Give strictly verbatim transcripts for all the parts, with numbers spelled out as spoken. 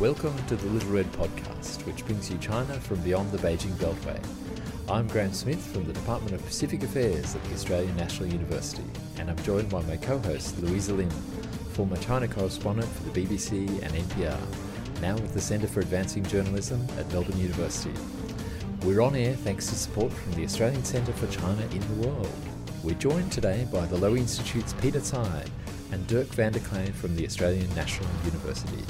Welcome to the Little Red Podcast, which brings you China from beyond the Beijing Beltway. I'm Graham Smith from the Department of Pacific Affairs at the Australian National University, and I'm joined by my co-host Louisa Lim, former China correspondent for the B B C and N P R, now with the Centre for Advancing Journalism at Melbourne University. We're on air thanks to support from the Australian Centre for China in the World. We're joined today by the Lowy Institute's Peter Cai and Dirk van der Kley from the Australian National University.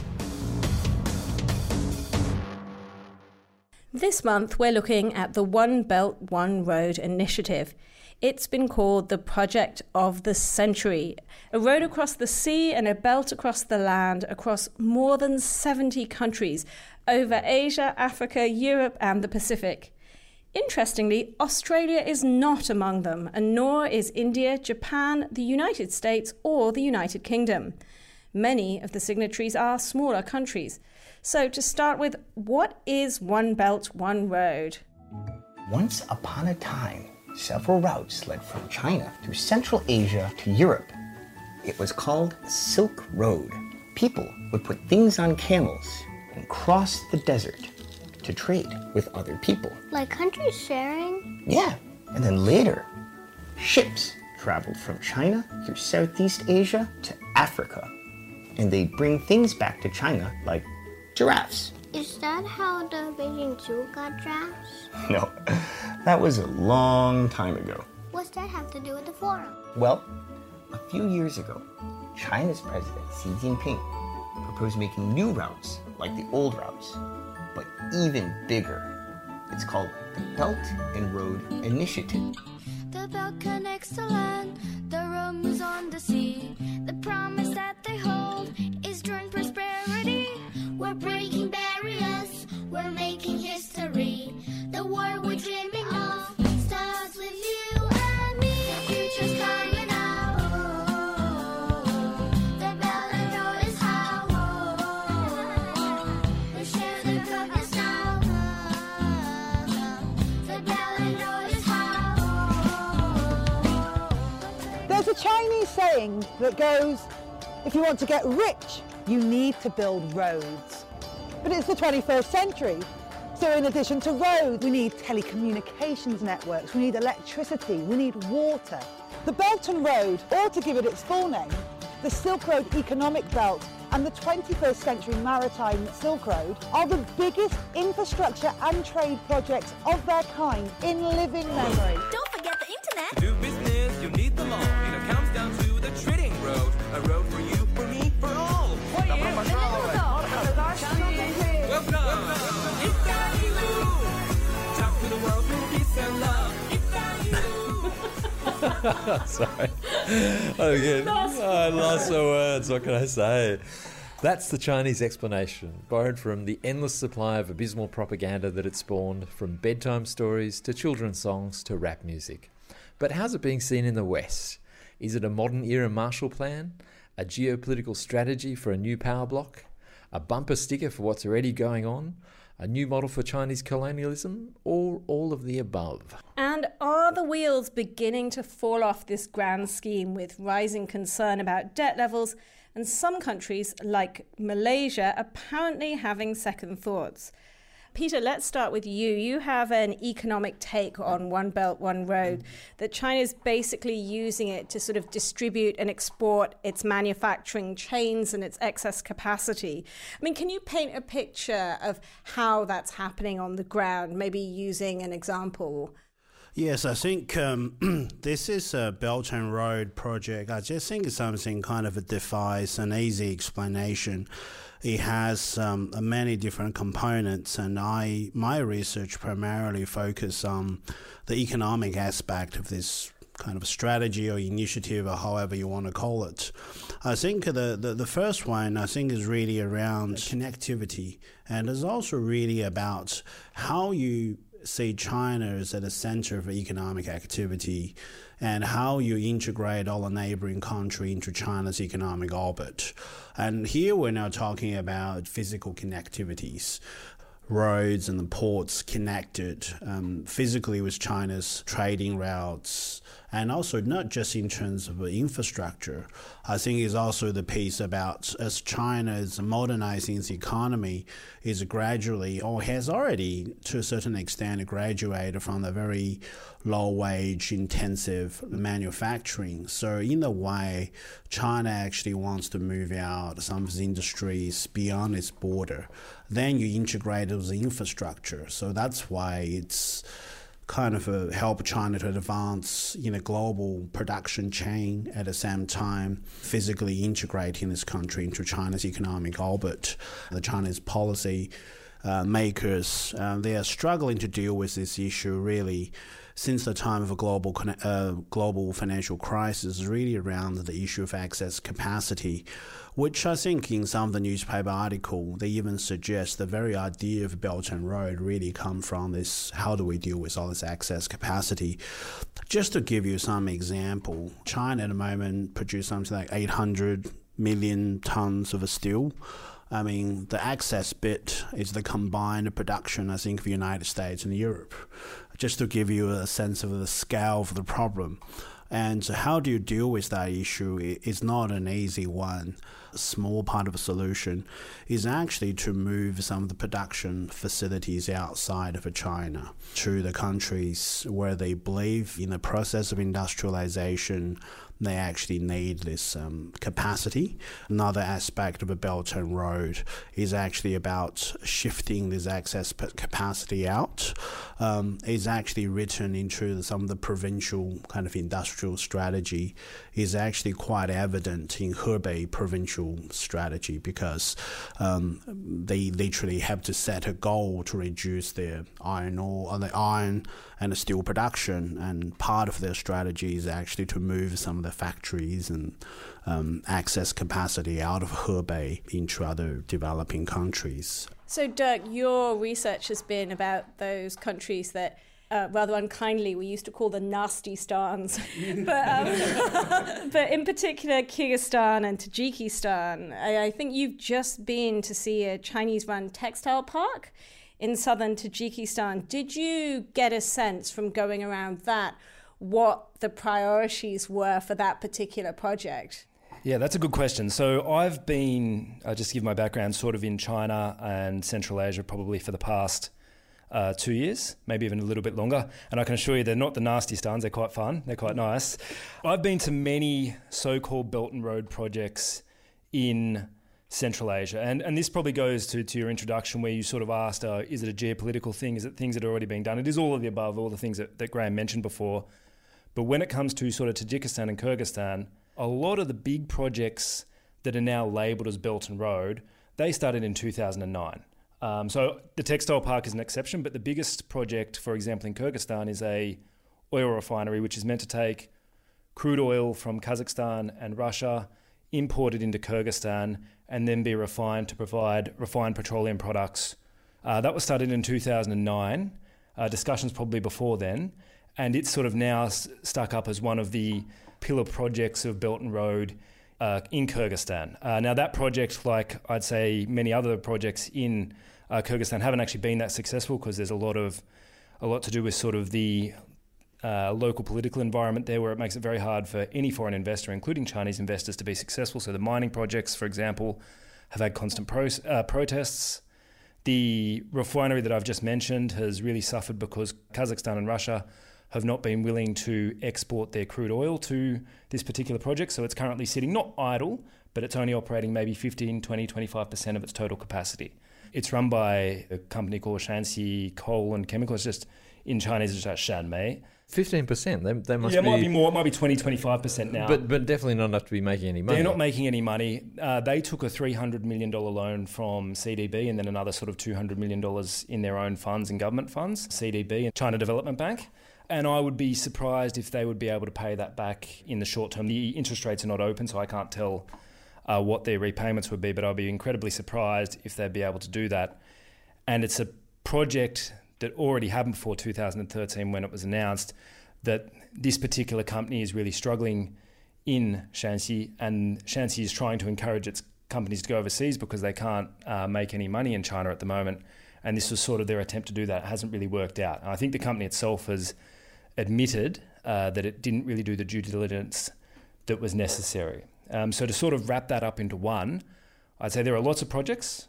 This month, we're looking at the One Belt, One Road initiative. It's been called the project of the century. A road across the sea and a belt across the land, across more than seventy countries, over Asia, Africa, Europe and the Pacific. Interestingly, Australia is not among them, and nor is India, Japan, the United States or the United Kingdom. Many of the signatories are smaller countries. So to start with, what is One Belt, One Road? Once upon a time, several routes led from China through Central Asia to Europe. It was called Silk Road. People would put things on camels and cross the desert to trade with other people. Like countries sharing? Yeah, and then later, ships traveled from China through Southeast Asia to Africa. And they'd bring things back to China, like giraffes. Is that how the Beijing Zoo got giraffes? No, that was a long time ago. What's that have to do with the forum? Well, a few years ago, China's president Xi Jinping proposed making new routes like the old routes, but even bigger. It's called the Belt and Road Initiative. The belt connects the land, the road moves on the sea. The promise that they hold is joint prosperity. We're breaking barriers, we're making history. The war we're dreaming of starts with you and me. The future's coming now. Oh, oh, oh. The belt and road is how. Oh, oh, oh. We share the progress now. Oh, oh, oh. The belt and road is how. Oh, oh, oh. There's a Chinese saying that goes, if you want to get rich, you need to build roads. But it's the twenty-first century. So in addition to roads, we need telecommunications networks, we need electricity, we need water. The Belt and Road, or to give it its full name, the Silk Road Economic Belt and the twenty-first Century Maritime Silk Road are the biggest infrastructure and trade projects of their kind in living memory. Don't forget the internet. To do business, you need them all. It comes down to the trading road, a road for you, for me, for all. Sorry. Okay. I lost my words. What can I say? That's the Chinese explanation, borrowed from the endless supply of abysmal propaganda that it spawned, from bedtime stories to children's songs to rap music. But how's it being seen in the West? Is it a modern era Marshall Plan? A geopolitical strategy for a new power block? A bumper sticker for what's already going on? A new model for Chinese colonialism? Or all of the above? And are the wheels beginning to fall off this grand scheme, with rising concern about debt levels and some countries, like Malaysia, apparently having second thoughts? Peter, let's start with you. You have an economic take on One Belt, One Road, that China's basically using it to sort of distribute and export its manufacturing chains and its excess capacity. I mean, can you paint a picture of how that's happening on the ground, maybe using an example? Yes, I think um, this is a Belt and Road project. I just think it's something kind of that defies an easy explanation. It has um, many different components, and I my research primarily focuses on the economic aspect of this kind of strategy or initiative, or however you want to call it. I think the, the, the first one, I think, is really around connectivity, and it's also really about how you see China is at the center of economic activity, and how you integrate all the neighboring country into China's economic orbit. And here we're now talking about physical connectivities. Roads and the ports connected um, physically with China's trading routes and also not just in terms of infrastructure. I think it's also the piece about as China is modernizing its economy, is gradually or has already to a certain extent graduated from the very low wage intensive manufacturing. So in a way, China actually wants to move out some of its industries beyond its border. Then you integrate it with the infrastructure. So that's why it's kind of a help China to advance in a global production chain at the same time, physically integrating this country into China's economic orbit. The Chinese policy uh, makers, uh, they are struggling to deal with this issue really since the time of a global uh, global financial crisis, really around the issue of excess capacity, which I think in some of the newspaper article, they even suggest the very idea of Belt and Road really come from this, how do we deal with all this excess capacity? Just to give you some example, China at the moment produces something like eight hundred million tons of steel. I mean, the excess bit is the combined production, I think, of the United States and Europe, just to give you a sense of the scale of the problem. And how do you deal with that issue? It's not an easy one. A small part of the solution is actually to move some of the production facilities outside of China to the countries where they believe in the process of industrialization, they actually need this um, capacity. Another aspect of a Belt and Road is actually about shifting this excess capacity out. Um, it's actually written into some of the provincial kind of industrial strategy, is actually quite evident in Hebei provincial strategy, because um, they literally have to set a goal to reduce their iron ore, or the iron and the steel production, and part of their strategy is actually to move some of the factories and um, access capacity out of Hebei into other developing countries. So Dirk, your research has been about those countries that Uh, rather unkindly, we used to call the nasty stans, but, um, but in particular Kyrgyzstan and Tajikistan. I, I think you've just been to see a Chinese-run textile park in southern Tajikistan. Did you get a sense from going around that what the priorities were for that particular project? Yeah, that's a good question. So I've been, I'll just give my background, sort of in China and Central Asia probably for the past Uh, two years, maybe even a little bit longer. And I can assure you they're not the nasty stans. They're quite fun. They're quite nice. I've been to many so-called Belt and Road projects in Central Asia. And and this probably goes to, to your introduction where you sort of asked, uh, is it a geopolitical thing? Is it things that are already being done? It is all of the above, all the things that, that Graham mentioned before. But when it comes to sort of Tajikistan and Kyrgyzstan, a lot of the big projects that are now labelled as Belt and Road, they started in two thousand nine. Um, so the textile park is an exception, but the biggest project, for example, in Kyrgyzstan is a oil refinery, which is meant to take crude oil from Kazakhstan and Russia, import it into Kyrgyzstan, and then be refined to provide refined petroleum products. Uh, that was started in two thousand nine, uh, discussions probably before then, and it's sort of now s- stuck up as one of the pillar projects of Belt and Road Uh, in Kyrgyzstan. Uh, now that project, like I'd say many other projects in uh, Kyrgyzstan, haven't actually been that successful because there's a lot of a lot to do with sort of the uh, local political environment there, where it makes it very hard for any foreign investor, including Chinese investors, to be successful. So the mining projects, for example, have had constant pro- uh, protests. The refinery that I've just mentioned has really suffered because Kazakhstan and Russia have not been willing to export their crude oil to this particular project. So it's currently sitting, not idle, but it's only operating maybe fifteen, twenty, twenty-five percent of its total capacity. It's run by a company called Shanxi Coal and Chemical. It's just, in Chinese, it's just Shanmei. fifteen percent? They, they must yeah, it be... might be more. It might be twenty, twenty-five percent now. But but definitely not enough to be making any money. They're not making any money. Uh, they took a three hundred million dollars loan from C D B and then another sort of two hundred million dollars in their own funds and government funds, C D B and China Development Bank. And I would be surprised if they would be able to pay that back in the short term. The interest rates are not open, so I can't tell uh, what their repayments would be, but I'd be incredibly surprised if they'd be able to do that. And it's a project that already happened before two thousand thirteen when it was announced that this particular company is really struggling in Shanxi, and Shanxi is trying to encourage its companies to go overseas because they can't uh, make any money in China at the moment. And this was sort of their attempt to do that. It hasn't really worked out. And I think the company itself has admitted uh, that it didn't really do the due diligence that was necessary. Um, so to sort of wrap that up into one, I'd say there are lots of projects.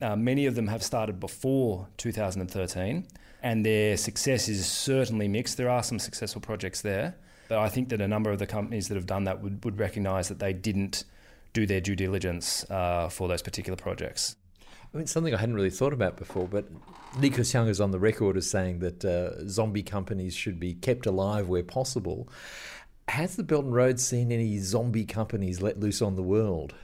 Uh, many of them have started before two thousand thirteen, and their success is certainly mixed. There are some successful projects there, but I think that a number of the companies that have done that would, would recognise that they didn't do their due diligence uh, for those particular projects. I mean, something I hadn't really thought about before, but Nicolas Young is on the record as saying that uh, zombie companies should be kept alive where possible. Has the Belt and Road seen any zombie companies let loose on the world?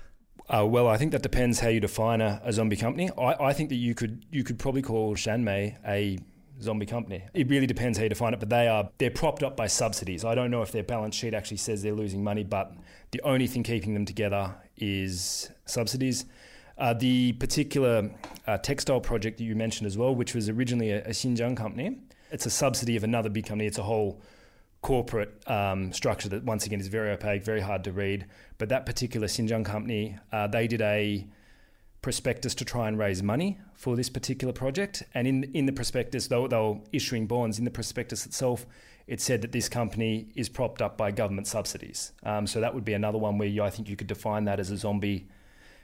Uh, well, I think that depends how you define a, a zombie company. I, I think that you could you could probably call Shanmei a zombie company. It really depends how you define it, but they are they're propped up by subsidies. I don't know if their balance sheet actually says they're losing money, but the only thing keeping them together is subsidies. Uh, the particular uh, textile project that you mentioned as well, which was originally a, a Xinjiang company, it's a subsidy of another big company. It's a whole corporate um, structure that, once again, is very opaque, very hard to read. But that particular Xinjiang company, uh, they did a prospectus to try and raise money for this particular project. And in in the prospectus, though they were issuing bonds, in the prospectus itself, it said that this company is propped up by government subsidies. Um, so that would be another one where you, I think you could define that as a zombie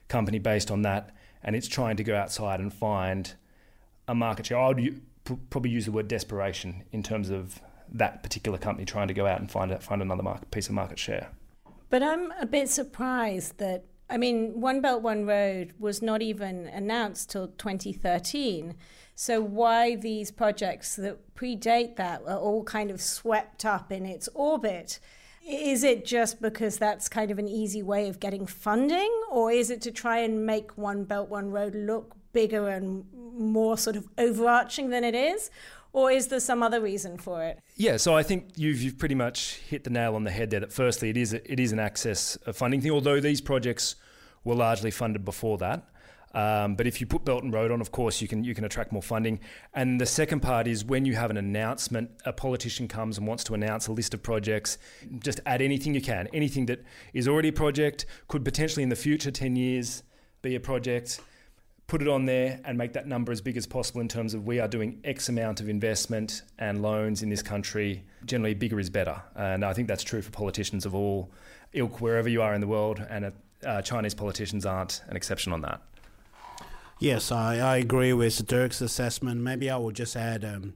company based on that, and it's trying to go outside and find a market share. I would u- probably use the word desperation in terms of that particular company trying to go out and find a, find another market, piece of market share. But I'm a bit surprised that, I mean, One Belt, One Road was not even announced till twenty thirteen. So why these projects that predate that are all kind of swept up in its orbit? Is it just because that's kind of an easy way of getting funding, or is it to try and make One Belt, One Road look bigger and more sort of overarching than it is? Or is there some other reason for it? Yeah, so I think you've you've pretty much hit the nail on the head there, that firstly, it is, it is an access of funding thing, although these projects were largely funded before that. Um, but if you put Belt and Road on, of course, you can you can attract more funding. And the second part is when you have an announcement, a politician comes and wants to announce a list of projects, just add anything you can. Anything that is already a project, could potentially in the future, ten years, be a project. Put it on there and make that number as big as possible in terms of we are doing X amount of investment and loans in this country. Generally, bigger is better. And I think that's true for politicians of all ilk, wherever you are in the world. And uh, Chinese politicians aren't an exception on that. Yes, I, I agree with Dirk's assessment. Maybe I will just add um,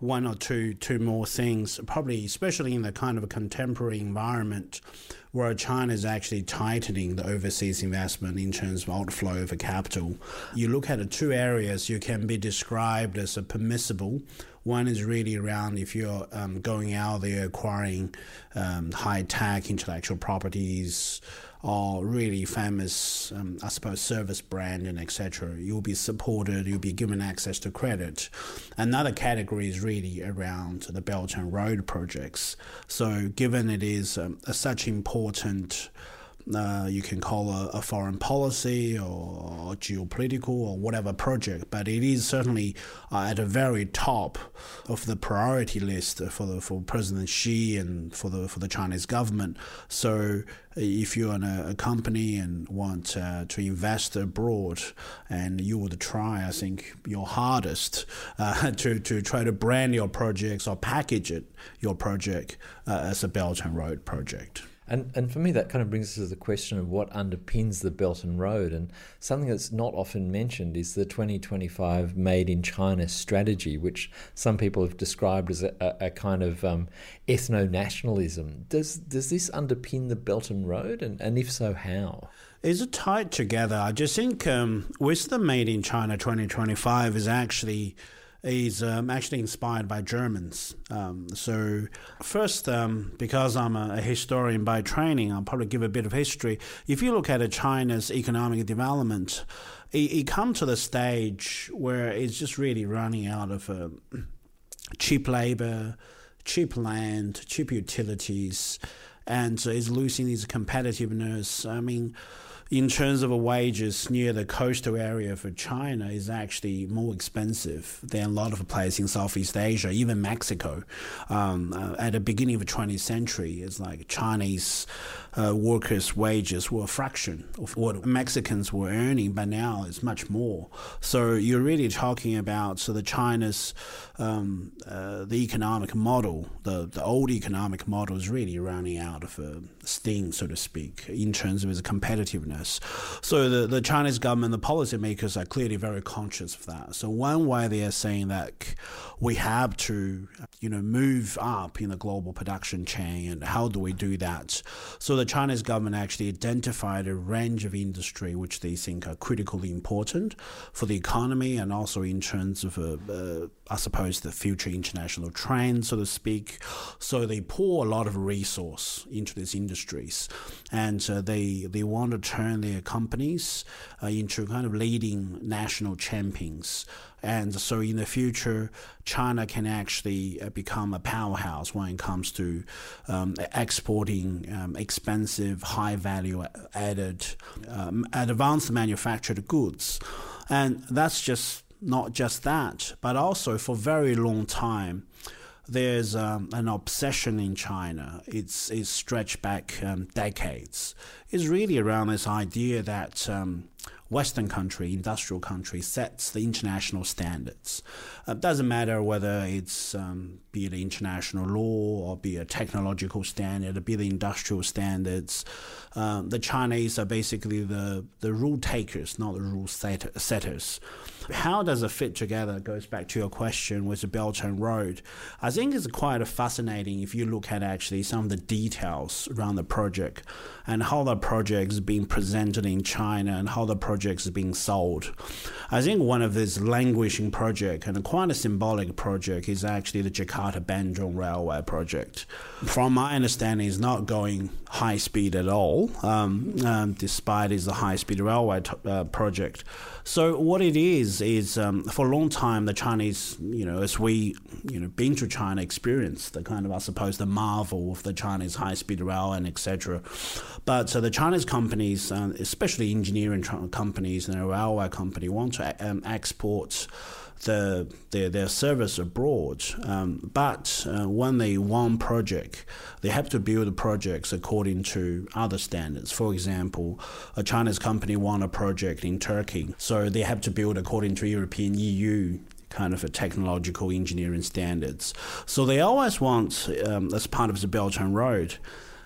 one or two two more things, probably especially in the kind of a contemporary environment where China is actually tightening the overseas investment in terms of outflow of capital. You look at the two areas you can be described as a permissible. One is really around if you're um, going out there acquiring um, high-tech intellectual properties, or really famous, um, I suppose, service brand and et cetera. You'll be supported, you'll be given access to credit. Another category is really around the Belt and Road projects. So given it is um, a such important, uh, you can call a, a foreign policy or, or geopolitical or whatever project, but it is certainly uh, at the very top of the priority list for the, for President Xi and for the for the Chinese government. So if you're in a, a company and want uh, to invest abroad, and you would try, I think, your hardest uh, to, to try to brand your projects or package it, your project uh, as a Belt and Road project. And and for me, that kind of brings us to the question of what underpins the Belt and Road. And something that's not often mentioned is the twenty twenty-five Made in China strategy, which some people have described as a, a kind of um, ethno-nationalism. Does does this underpin the Belt and Road? And, and if so, how? Is it tied together? I just think um, with the Made in China twenty twenty-five is actually... is um, actually inspired by Germans. Um, so first, um, because I'm a historian by training, I'll probably give a bit of history. If you look at China's economic development, it, it comes to the stage where it's just really running out of uh, cheap labor, cheap land, cheap utilities, and so it's losing its competitiveness. I mean, in terms of wages near the coastal area for China is actually more expensive than a lot of places in Southeast Asia, even Mexico. Um, uh, at the beginning of the twentieth century, it's like Chinese uh, workers' wages were a fraction of what Mexicans were earning, but now it's much more. So you're really talking about so the China's um, uh, the economic model, the, the old economic model is really running out of uh, steam, so to speak, in terms of its competitiveness. So the, the Chinese government, the policymakers are clearly very conscious of that. So one way they are saying that we have to, you know, move up in the global production chain, and how do we do that? So the Chinese government actually identified a range of industry which they think are critically important for the economy and also in terms of, uh, uh, I suppose, the future international trend, so to speak. So they pour a lot of resource into these industries, and uh, they, they want to turn their companies uh, into kind of leading national champions. And so in the future, China can actually become a powerhouse when it comes to um, exporting um, expensive, high-value-added, um, advanced manufactured goods. And that's just not just that, but also for a very long time, there's um, an obsession in China. It's, it's stretched back um, decades. It's really around this idea that um, Western country, industrial country, sets the international standards. It doesn't matter whether it's um, be it international law or be it technological standard, or be it industrial standards. Um, the Chinese are basically the, the rule takers, not the rule set- setters. How does it fit together? It goes back to your question with the Belt and Road. I think it's quite fascinating if you look at actually some of the details around the project and how the project is being presented in China and how the project projects being sold. I think one of these languishing projects, and quite a symbolic project, is actually the Jakarta-Bandung Railway project. From my understanding, it's not going high speed at all, um, um, despite it's a high-speed railway t- uh, project. So what it is, is um, for a long time, the Chinese, you know, as we, you know, been to China, experienced the kind of, I suppose, the marvel of the Chinese high-speed rail and et cetera. But so the Chinese companies, um, especially engineering companies, companies and a railway company want to um, export the, their, their service abroad. Um, but uh, when they won project, they have to build projects according to other standards. For example, a Chinese company won a project in Turkey, so they have to build according to European E U kind of a technological engineering standards. So they always want, um, as part of the Belt and Road,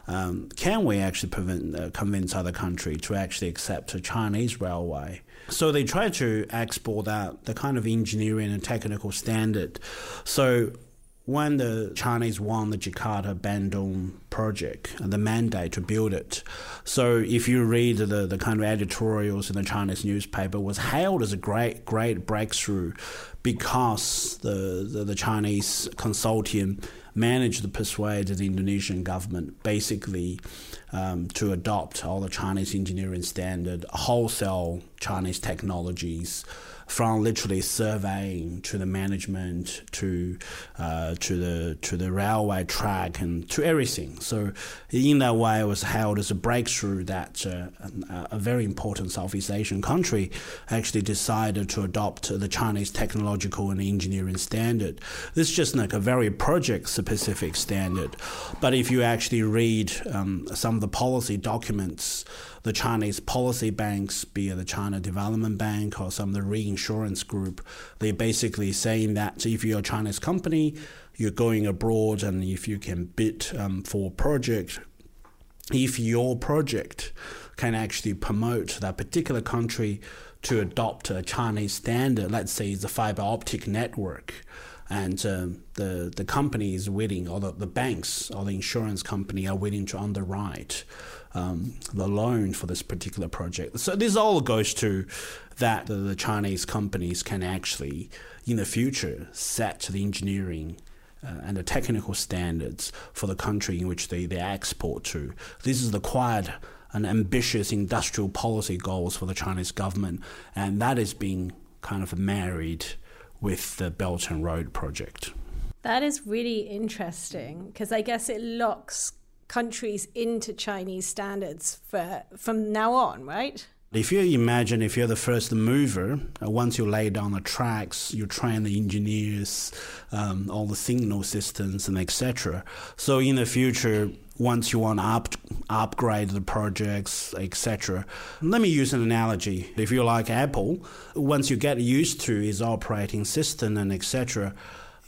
Um, can we actually prevent, uh, convince other country to actually accept a Chinese railway? So they try to export that, the kind of engineering and technical standard. So when the Chinese won the Jakarta-Bandung project, the mandate to build it, so if you read the, the kind of editorials in the Chinese newspaper, was hailed as a great, great breakthrough because the, the, the Chinese consortium managed to persuade the Indonesian government basically um, to adopt all the Chinese engineering standard, wholesale Chinese technologies, from literally surveying to the management to uh, to the to the railway track and to everything. So in that way, it was hailed as a breakthrough that uh, a very important Southeast Asian country actually decided to adopt the Chinese technological and engineering standard. This is just like a very project-specific standard. But if you actually read um, some of the policy documents, the Chinese policy banks, be it the China Development Bank or some of the reinsurance group, they're basically saying that if you're a Chinese company, you're going abroad, and if you can bid um, for a project, if your project can actually promote that particular country to adopt a Chinese standard, let's say it's a fiber optic network, and um, the, the company is willing, or the, the banks or the insurance company are willing to underwrite Um, the loan for this particular project. So this all goes to that the Chinese companies can actually, in the future, set the engineering uh, and the technical standards for the country in which they, they export to. This is the quiet and ambitious industrial policy goals for the Chinese government, and that is being kind of married with the Belt and Road project. That is really interesting, because I guess it locks countries into Chinese standards for, from now on, right? If you imagine, if you're the first mover, uh, once you lay down the tracks, you train the engineers, um, all the signal systems, and et cetera. So in the future, once you want to up, upgrade the projects, et cetera. Let me use an analogy. If you like Apple, once you get used to its operating system and et cetera,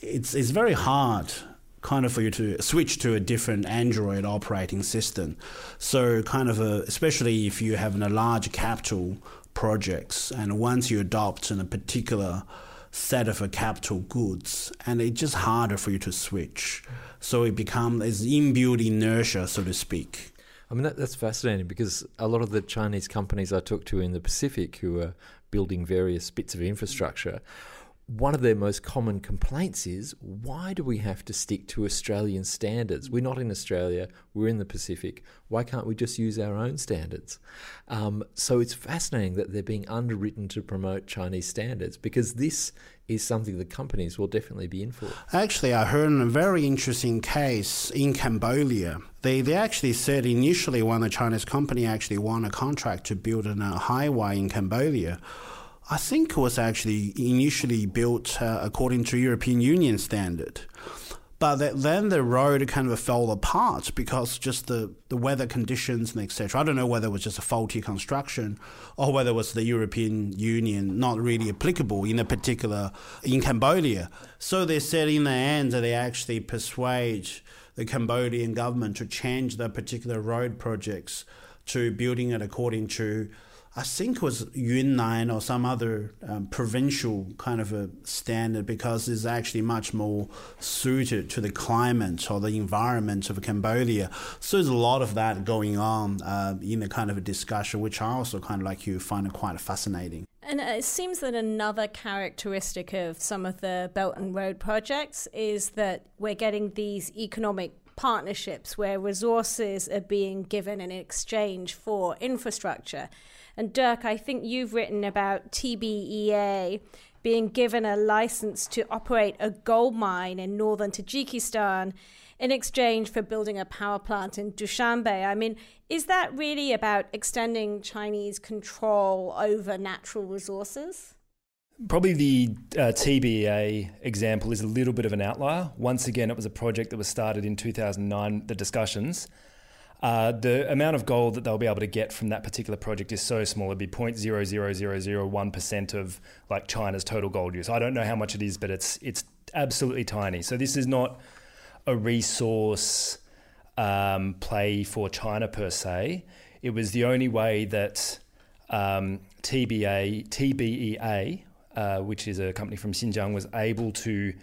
it's it's very hard kind of for you to switch to a different Android operating system. So kind of a, especially if you have a large capital projects, and once you adopt in a particular set of a capital goods, and it's just harder for you to switch. So it becomes it's inbuilt inertia, so to speak. I mean, that, that's fascinating, because a lot of the Chinese companies I talked to in the Pacific who are building various bits of infrastructure, one of their most common complaints is, why do we have to stick to Australian standards? We're not in Australia, we're in the Pacific. Why can't we just use our own standards? Um, so it's fascinating that they're being underwritten to promote Chinese standards, because this is something the companies will definitely be in for. Actually, I heard a very interesting case in Cambodia. They they actually said initially when the Chinese company actually won a contract to build a highway in Cambodia, I think it was actually initially built uh, according to European Union standard. But that, then the road kind of fell apart because just the, the weather conditions and et cetera. I don't know whether it was just a faulty construction or whether it was the European Union not really applicable in a particular, in Cambodia. So they said in the end that they actually persuade the Cambodian government to change their particular road projects to building it according to, I think it was Yunnan or some other um, provincial kind of a standard, because it's actually much more suited to the climate or the environment of Cambodia. So there's a lot of that going on uh, in the kind of a discussion, which I also kind of like you find it quite fascinating. And it seems that another characteristic of some of the Belt and Road projects is that we're getting these economic partnerships where resources are being given in exchange for infrastructure. And Dirk, I think you've written about T B E A being given a license to operate a gold mine in northern Tajikistan in exchange for building a power plant in Dushanbe. I mean, is that really about extending Chinese control over natural resources? Probably the uh, T B E A example is a little bit of an outlier. Once again, it was a project that was started in two thousand nine, the discussions. Uh, the amount of gold that they'll be able to get from that particular project is so small, it'd be zero point zero zero zero zero one percent of like China's total gold use. I don't know how much it is, but it's it's absolutely tiny. So this is not a resource um, play for China per se. It was the only way that um, T B A, T B E A, uh, which is a company from Xinjiang, was able to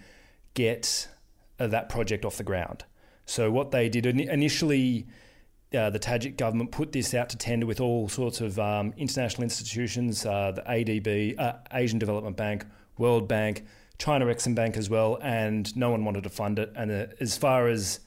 get uh, that project off the ground. So what they did initially... Uh, the Tajik government put this out to tender with all sorts of um, international institutions, uh, the A D B, uh, Asian Development Bank, World Bank, China Exim Bank as well, and no one wanted to fund it. And uh, as far as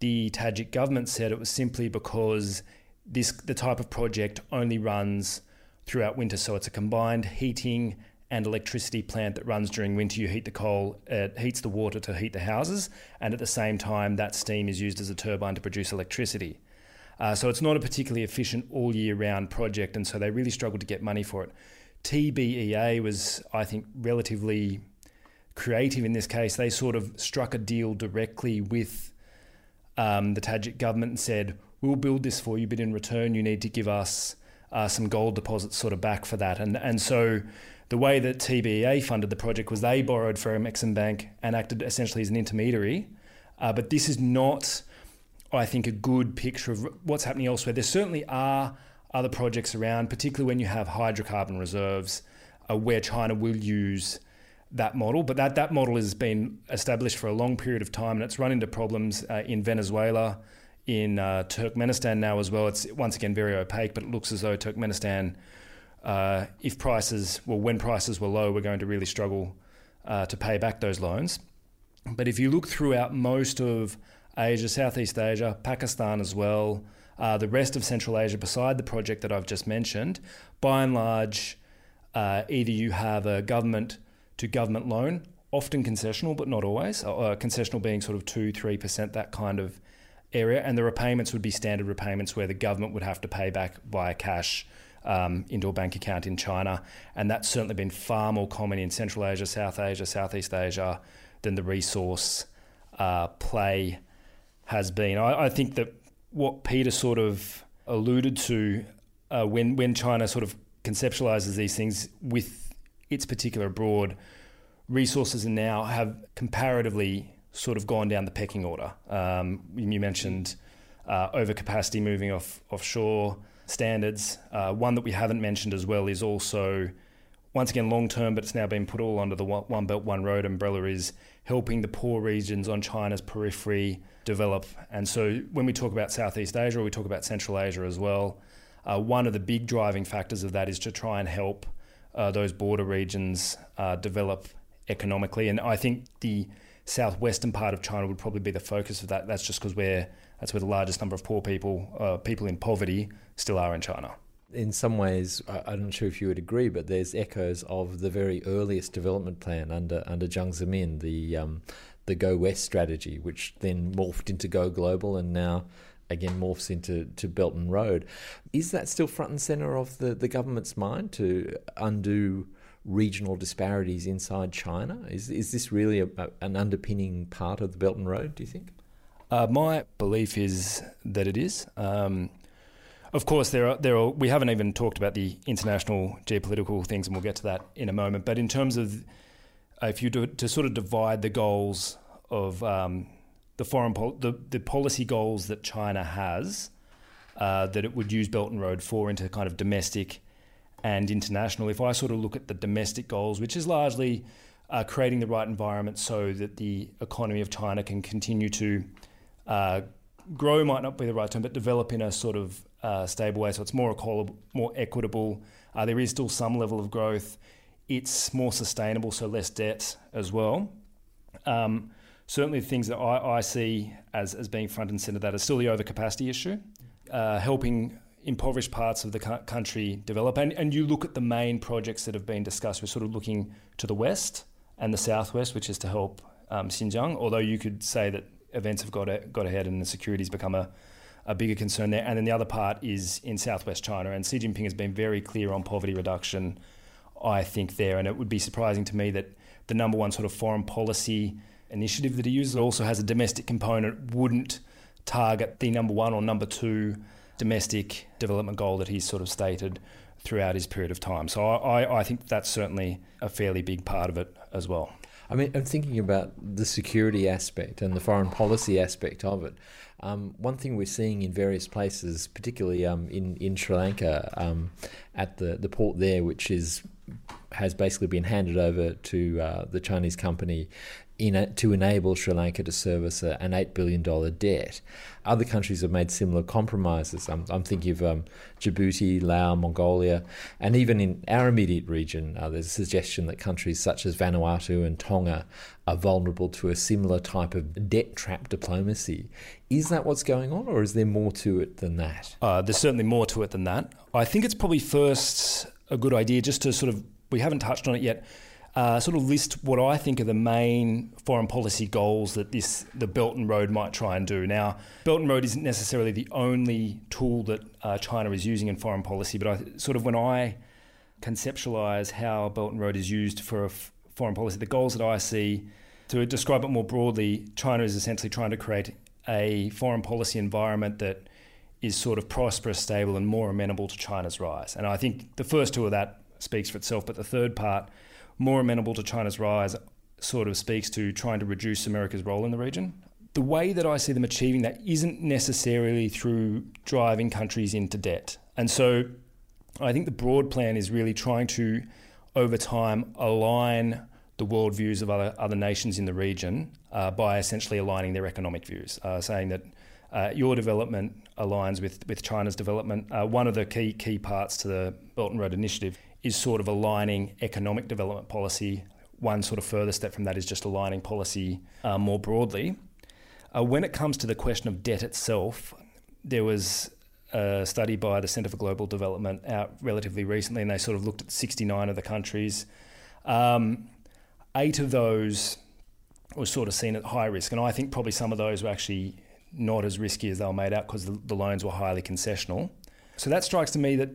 the Tajik government said, it was simply because this the type of project only runs throughout winter. So it's a combined heating and electricity plant that runs during winter. You heat the coal, it heats the water to heat the houses, and at the same time that steam is used as a turbine to produce electricity. Uh, so it's not a particularly efficient all-year-round project, and so they really struggled to get money for it. T B E A was, I think, relatively creative in this case. They sort of struck a deal directly with um, the Tajik government and said, we'll build this for you, but in return you need to give us uh, some gold deposits sort of back for that. And and so the way that T B E A funded the project was they borrowed from Exim Bank and acted essentially as an intermediary. Uh, but this is not... I think a good picture of what's happening elsewhere. There certainly are other projects around, particularly when you have hydrocarbon reserves, uh, where China will use that model. But that, that model has been established for a long period of time, and it's run into problems uh, in Venezuela, in uh, Turkmenistan now as well. It's once again very opaque, but it looks as though Turkmenistan, uh, if prices, well, when prices were low, we're going to really struggle uh, to pay back those loans. But if you look throughout most of Asia, Southeast Asia, Pakistan as well, uh, the rest of Central Asia beside the project that I've just mentioned, by and large, uh, either you have a government-to-government loan, often concessional but not always, uh, concessional being sort of two percent, three percent, that kind of area, and the repayments would be standard repayments where the government would have to pay back via cash um, into a bank account in China, and that's certainly been far more common in Central Asia, South Asia, Southeast Asia than the resource uh, play has been. I, I think that what Peter sort of alluded to uh, when when China sort of conceptualizes these things with its particular broad resources, and now have comparatively sort of gone down the pecking order. Um, you mentioned uh, overcapacity moving off offshore standards. Uh, one that we haven't mentioned as well is also, once again, long-term, but it's now been put all under the One Belt, One Road umbrella, is helping the poor regions on China's periphery develop. And so when we talk about Southeast Asia, or we talk about Central Asia as well, uh, one of the big driving factors of that is to try and help uh, those border regions uh, develop economically. And I think the southwestern part of China would probably be the focus of that. That's just because we're that's where the largest number of poor people, uh, people in poverty, still are in China. In some ways, I'm not sure if you would agree, but there's echoes of the very earliest development plan under under Jiang Zemin, the um, the Go West strategy, which then morphed into Go Global and now again morphs into to Belt and Road. Is that still front and centre of the, the government's mind, to undo regional disparities inside China? Is is this really a, a, an underpinning part of the Belt and Road, do you think? Uh, my belief is that it is. Um, Of course, there are, there are, we haven't even talked about the international geopolitical things, and we'll get to that in a moment. But in terms of, uh, if you do, to sort of divide the goals of um, the foreign pol- the, the policy goals that China has, uh, that it would use Belt and Road for, into kind of domestic and international. If I sort of look at the domestic goals, which is largely uh, creating the right environment so that the economy of China can continue to uh, grow, might not be the right term, but develop in a sort of Uh, stable way, so it's more equal, more equitable. Uh, there is still some level of growth. It's more sustainable, so less debt as well. Um, certainly, the things that I, I see as, as being front and centre that are still the overcapacity issue, uh, helping impoverished parts of the cu- country develop. And, and you look at the main projects that have been discussed. We're sort of looking to the west and the southwest, which is to help um, Xinjiang. Although you could say that events have got a, got ahead, and the security's become a a bigger concern there. And then the other part is in southwest China, and Xi Jinping has been very clear on poverty reduction, I think, there. And it would be surprising to me that the number one sort of foreign policy initiative that he uses also has a domestic component, wouldn't target the number one or number two domestic development goal that he's sort of stated throughout his period of time. So I, I think that's certainly a fairly big part of it as well. I mean, I'm thinking about the security aspect and the foreign policy aspect of it. Um, one thing we're seeing in various places, particularly um, in, in Sri Lanka, um, at the, the port there, which is has basically been handed over to uh, the Chinese company in a, to enable Sri Lanka to service a, an eight billion dollars debt. Other countries have made similar compromises. I'm, I'm thinking of um, Djibouti, Laos, Mongolia, and even in our immediate region, uh, there's a suggestion that countries such as Vanuatu and Tonga are vulnerable to a similar type of debt trap diplomacy. Is that what's going on, or is there more to it than that? Uh, there's certainly more to it than that. I think it's probably first a good idea just to sort of, we haven't touched on it yet, uh, sort of list what I think are the main foreign policy goals that this the Belt and Road might try and do. Now, Belt and Road isn't necessarily the only tool that uh, China is using in foreign policy, but I sort of when I conceptualise how Belt and Road is used for a f- foreign policy, the goals that I see, to describe it more broadly, China is essentially trying to create a foreign policy environment that is sort of prosperous, stable, and more amenable to China's rise. And I think the first two of that speaks for itself, but the third part, more amenable to China's rise, sort of speaks to trying to reduce America's role in the region. The way that I see them achieving that isn't necessarily through driving countries into debt. And so I think the broad plan is really trying to, over time, align the world views of other, other nations in the region uh, by essentially aligning their economic views, uh, saying that Uh, your development aligns with, with China's development. Uh, one of the key key parts to the Belt and Road Initiative is sort of aligning economic development policy. One sort of further step from that is just aligning policy uh, more broadly. Uh, when it comes to the question of debt itself, there was a study by the Centre for Global Development out relatively recently, and they sort of looked at sixty-nine of the countries. Um, eight of those were sort of seen at high risk, and I think probably some of those were actually not as risky as they were made out because the, the loans were highly concessional. So that strikes to me that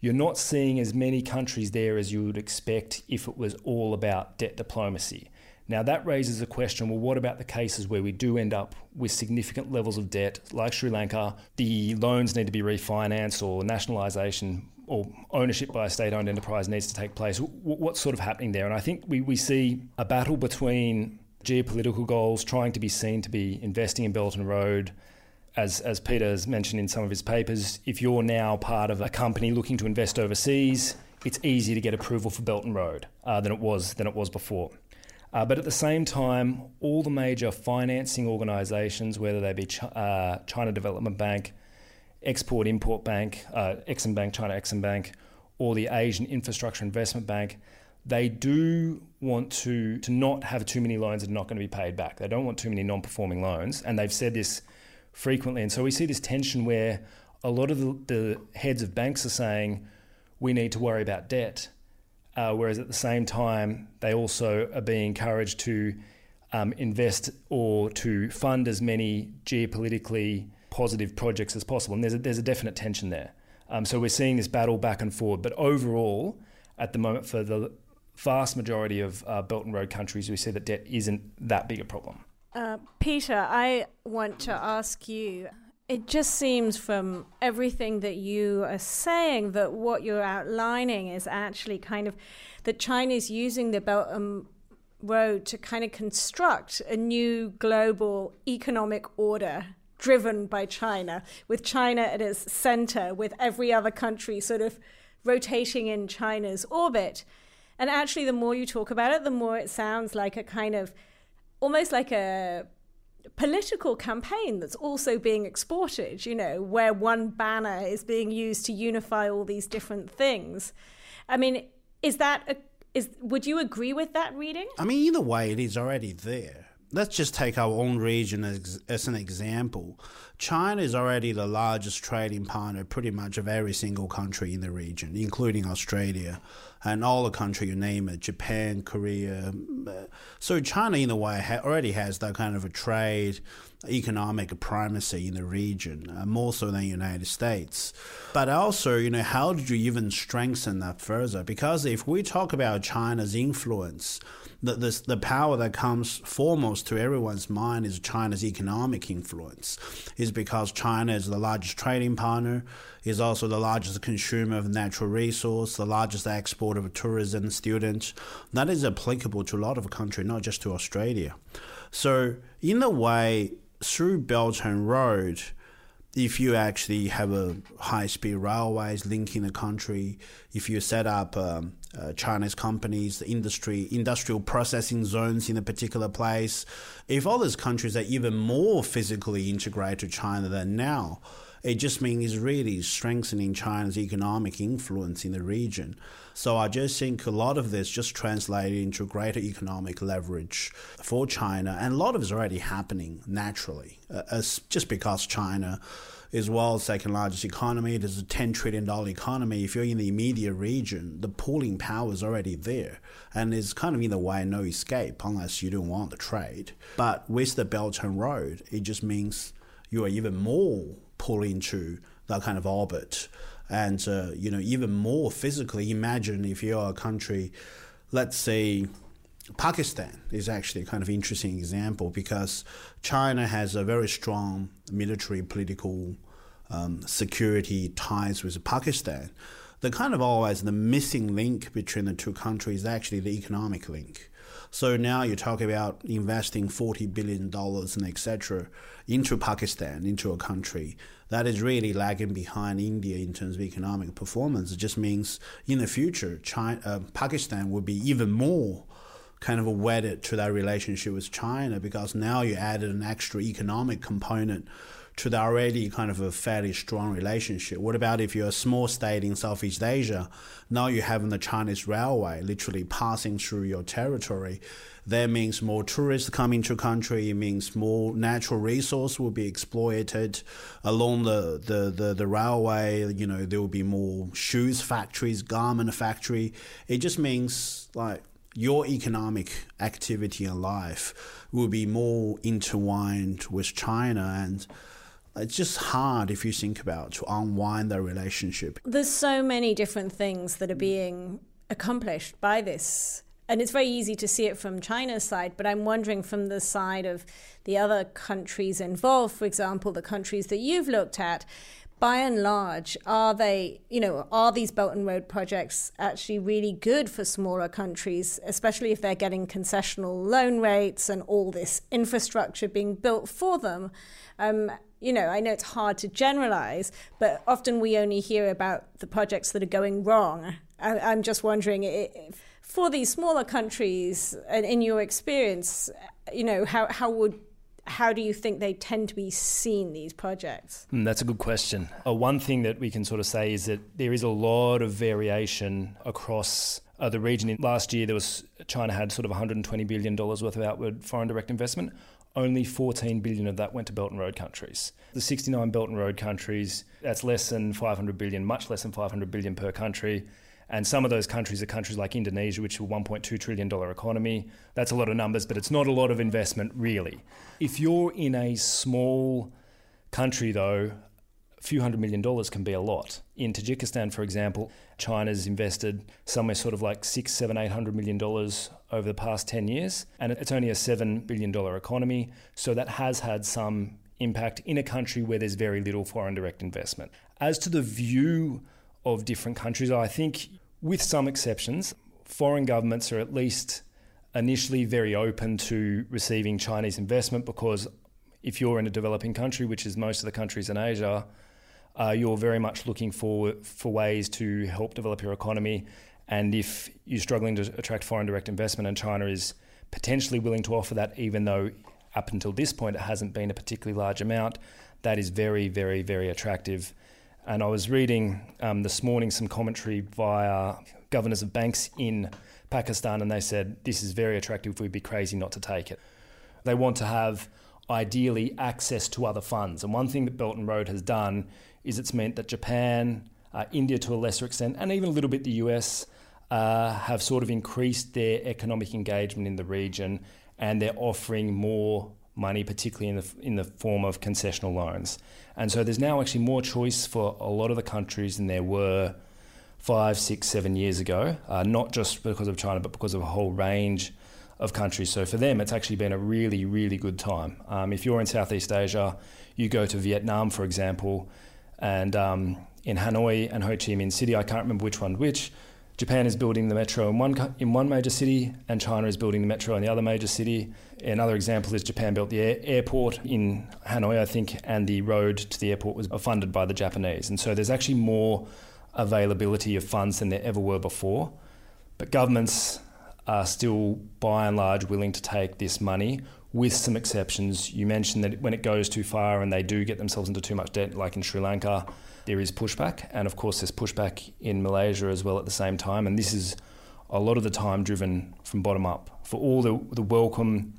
you're not seeing as many countries there as you would expect if it was all about debt diplomacy. Now that raises the question, well, what about the cases where we do end up with significant levels of debt, like Sri Lanka, the loans need to be refinanced or nationalisation or ownership by a state-owned enterprise needs to take place? What's sort of happening there? And I think we, we see a battle between geopolitical goals trying to be seen to be investing in Belt and Road. As as Peter has mentioned in some of his papers, if you're now part of a company looking to invest overseas, it's easier to get approval for Belt and Road uh, than it was than it was before. Uh, but at the same time, all the major financing organisations, whether they be Ch- uh, China Development Bank, Export-Import Bank, uh, Exim Bank, China Exim Bank, or the Asian Infrastructure Investment Bank, they do want to to not have too many loans that are not going to be paid back. They don't want too many non-performing loans, and they've said this frequently. And so we see this tension where a lot of the, the heads of banks are saying we need to worry about debt, uh, whereas at the same time they also are being encouraged to um, invest or to fund as many geopolitically positive projects as possible. And there's a, there's a definite tension there. Um, so we're seeing this battle back and forward. But overall, at the moment, for the vast majority of uh, Belt and Road countries, we see that debt isn't that big a problem. Uh, Peter, I want to ask you, it just seems from everything that you are saying that what you're outlining is actually kind of that China is using the Belt and Road to kind of construct a new global economic order driven by China, with China at its center, with every other country sort of rotating in China's orbit. And actually, the more you talk about it, the more it sounds like a kind of almost like a political campaign that's also being exported, you know, where one banner is being used to unify all these different things. I mean, is that a, is would you agree with that reading? I mean, either way, it is already there. Let's just take our own region as, as an example. China is already the largest trading partner pretty much of every single country in the region, including Australia and all the country you name it, Japan, Korea. So China, in a way, ha- already has that kind of a trade, economic primacy in the region, uh, more so than the United States. But also, you know, how did you even strengthen that further? Because if we talk about China's influence, the, this, the power that comes foremost to everyone's mind is China's economic influence. It's because China is the largest trading partner, is also the largest consumer of natural resource, the largest export of tourism students. That is applicable to a lot of countries, not just to Australia. So in a way, through Belt and Road, if you actually have a high-speed railways linking the country, if you set up um, uh, Chinese companies, the industry, industrial processing zones in a particular place, if all these countries are even more physically integrated to China than now, it just means it's really strengthening China's economic influence in the region. So I just think a lot of this just translated into greater economic leverage for China. And a lot of it's already happening naturally, uh, as just because China is the world's second largest economy. It is a ten trillion dollars economy. If you're in the immediate region, the pooling power is already there. And it's kind of, in a way, no escape unless you don't want the trade. But with the Belt and Road, it just means you are even more pull into that kind of orbit, and uh, you know, even more physically. Imagine if you're a country, let's say Pakistan is actually a kind of interesting example, because China has a very strong military, political, um, security ties with Pakistan. The kind of always the missing link between the two countries is actually the economic link. So now you're talking about investing forty billion dollars and et cetera into Pakistan, into a country that is really lagging behind India in terms of economic performance. It just means in the future, China, uh, Pakistan will be even more kind of wedded to that relationship with China, because now you added an extra economic component to the already kind of a fairly strong relationship. What about if you're a small state in Southeast Asia? Now you're having the Chinese railway literally passing through your territory. That means more tourists coming to country. It means more natural resource will be exploited along the, the, the, the railway. You know, there will be more shoes factories, garment factory. It just means like your economic activity and life will be more intertwined with China, and it's just hard, if you think about, to unwind that relationship. There's so many different things that are being accomplished by this, and it's very easy to see it from China's side, but I'm wondering from the side of the other countries involved, for example, the countries that you've looked at, by and large, are they, you know, are these Belt and Road projects actually really good for smaller countries, especially if they're getting concessional loan rates and all this infrastructure being built for them? Um, you know, I know it's hard to generalize, but often we only hear about the projects that are going wrong. I, I'm just wondering, if, for these smaller countries, and in your experience, you know, how, how would How do you think they tend to be seen, these projects? Mm, that's a good question. Uh, one thing that we can sort of say is that there is a lot of variation across uh, the region. In last year, there was China had sort of one hundred twenty billion dollars worth of outward foreign direct investment. Only fourteen billion dollars of that went to Belt and Road countries. The sixty-nine Belt and Road countries, that's less than five hundred billion dollars, much less than five hundred billion dollars per country. And some of those countries are countries like Indonesia, which is a one point two trillion dollars economy. That's a lot of numbers, but it's not a lot of investment, really. If you're in a small country, though, a few hundred million dollars can be a lot. In Tajikistan, for example, China's invested somewhere sort of like six, seven, eight hundred million dollars over the past ten years, and it's only a seven billion dollar economy. So that has had some impact in a country where there's very little foreign direct investment. As to the view of different countries, I think, with some exceptions, foreign governments are at least initially very open to receiving Chinese investment, because if you're in a developing country, which is most of the countries in Asia, uh, you're very much looking for, for ways to help develop your economy. And if you're struggling to attract foreign direct investment, and China is potentially willing to offer that, even though up until this point it hasn't been a particularly large amount, that is very, very, very attractive. And I was reading um, this morning some commentary via governors of banks in Pakistan, and they said, this is very attractive, we'd be crazy not to take it. They want to have, ideally, access to other funds. And one thing that Belt and Road has done is it's meant that Japan, uh, India to a lesser extent, and even a little bit the U S, uh, have sort of increased their economic engagement in the region, and they're offering more money, particularly in the in the form of concessional loans. And so there's now actually more choice for a lot of the countries than there were five, six, seven years ago, uh, not just because of China, but because of a whole range of countries. So for them, it's actually been a really, really good time. Um, if you're in Southeast Asia, you go to Vietnam, for example, and um, in Hanoi and Ho Chi Minh City, I can't remember which one which, Japan is building the metro in one in one major city, and China is building the metro in the other major city. Another example is Japan built the air, airport in Hanoi, I think, and the road to the airport was funded by the Japanese. And so there's actually more availability of funds than there ever were before. But governments are still, by and large, willing to take this money, with some exceptions. You mentioned that when it goes too far and they do get themselves into too much debt, like in Sri Lanka, there is pushback. And of course, there's pushback in Malaysia as well at the same time. And this is a lot of the time driven from bottom up. For all the, the welcome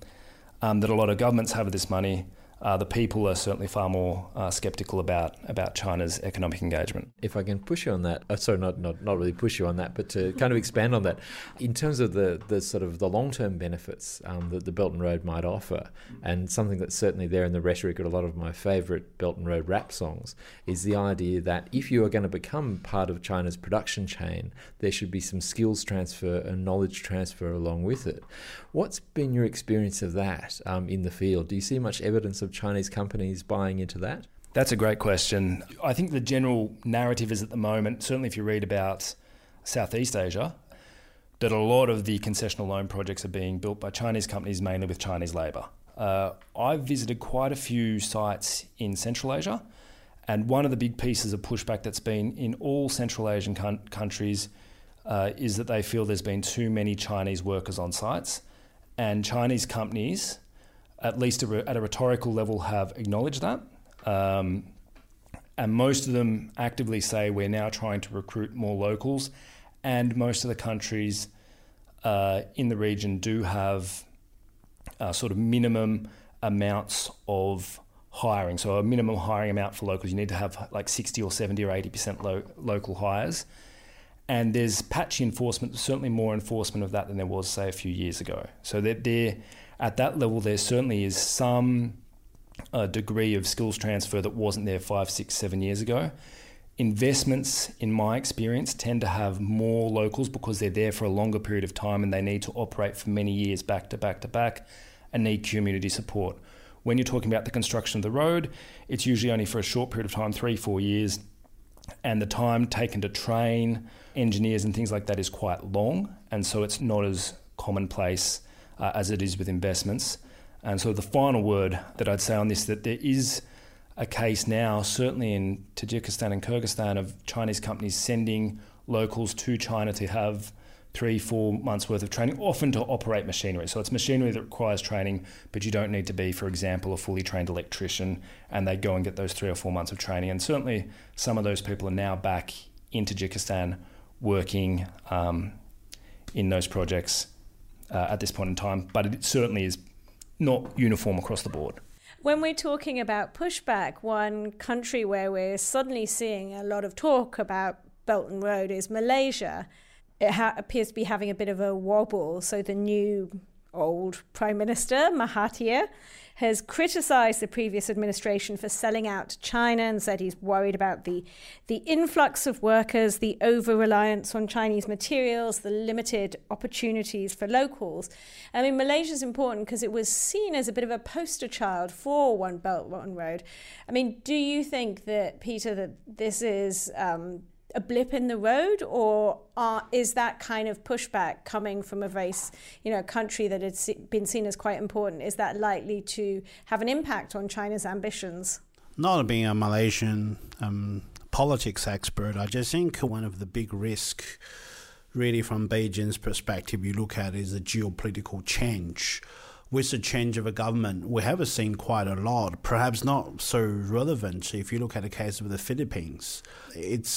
um, that a lot of governments have of this money, uh, the people are certainly far more uh, sceptical about, about China's economic engagement. If I can push you on that, uh, sorry, not, not not really push you on that, but to kind of expand on that, in terms of the, the sort of the long-term benefits um, that the Belt and Road might offer, and something that's certainly there in the rhetoric of a lot of my favourite Belt and Road rap songs, is the idea that if you are going to become part of China's production chain, there should be some skills transfer and knowledge transfer along with it. What's been your experience of that um, in the field? Do you see much evidence of Chinese companies buying into that? That's a great question. I think the general narrative is at the moment, certainly if you read about Southeast Asia, that a lot of the concessional loan projects are being built by Chinese companies, mainly with Chinese labour. Uh, I've visited quite a few sites in Central Asia, and one of the big pieces of pushback that's been in all Central Asian con- countries uh, is that they feel there's been too many Chinese workers on sites, and Chinese companies, at least at a rhetorical level, have acknowledged that. Um, and most of them actively say we're now trying to recruit more locals, and most of the countries uh, in the region do have uh, sort of minimum amounts of hiring. So a minimum hiring amount for locals, you need to have like sixty or seventy or eighty percent lo- local hires. And there's patchy enforcement, certainly more enforcement of that than there was, say, a few years ago. So that there, at that level, there certainly is some uh, degree of skills transfer that wasn't there five, six, seven years ago. Investments, in my experience, tend to have more locals because they're there for a longer period of time and they need to operate for many years back to back to back and need community support. When you're talking about the construction of the road, it's usually only for a short period of time, three, four years, and the time taken to train engineers and things like that is quite long, and so it's not as commonplace uh, as it is with investments. And so the final word that I'd say on this, that there is a case now, certainly in Tajikistan and Kyrgyzstan, of Chinese companies sending locals to China to have three, four months worth of training, often to operate machinery. So it's machinery that requires training, but you don't need to be, for example, a fully trained electrician, and they go and get those three or four months of training. And certainly some of those people are now back in Tajikistan working um, in those projects uh, at this point in time, but it certainly is not uniform across the board. When we're talking about pushback, one country where we're suddenly seeing a lot of talk about Belt and Road is Malaysia. It ha- appears to be having a bit of a wobble. So the new old Prime Minister, Mahathir, has criticised the previous administration for selling out to China and said he's worried about the, the influx of workers, the over-reliance on Chinese materials, the limited opportunities for locals. I mean, Malaysia's important because it was seen as a bit of a poster child for One Belt, One Road. I mean, do you think that, Peter, that this is um, a blip in the road, or are, is that kind of pushback coming from a very, you know, country that had been seen as quite important? Is that likely to have an impact on China's ambitions? Not being a Malaysian um, politics expert, I just think one of the big risks, really, from Beijing's perspective, you look at is the geopolitical change. With the change of a government, we have seen quite a lot, perhaps not so relevant. If you look at the case of the Philippines, its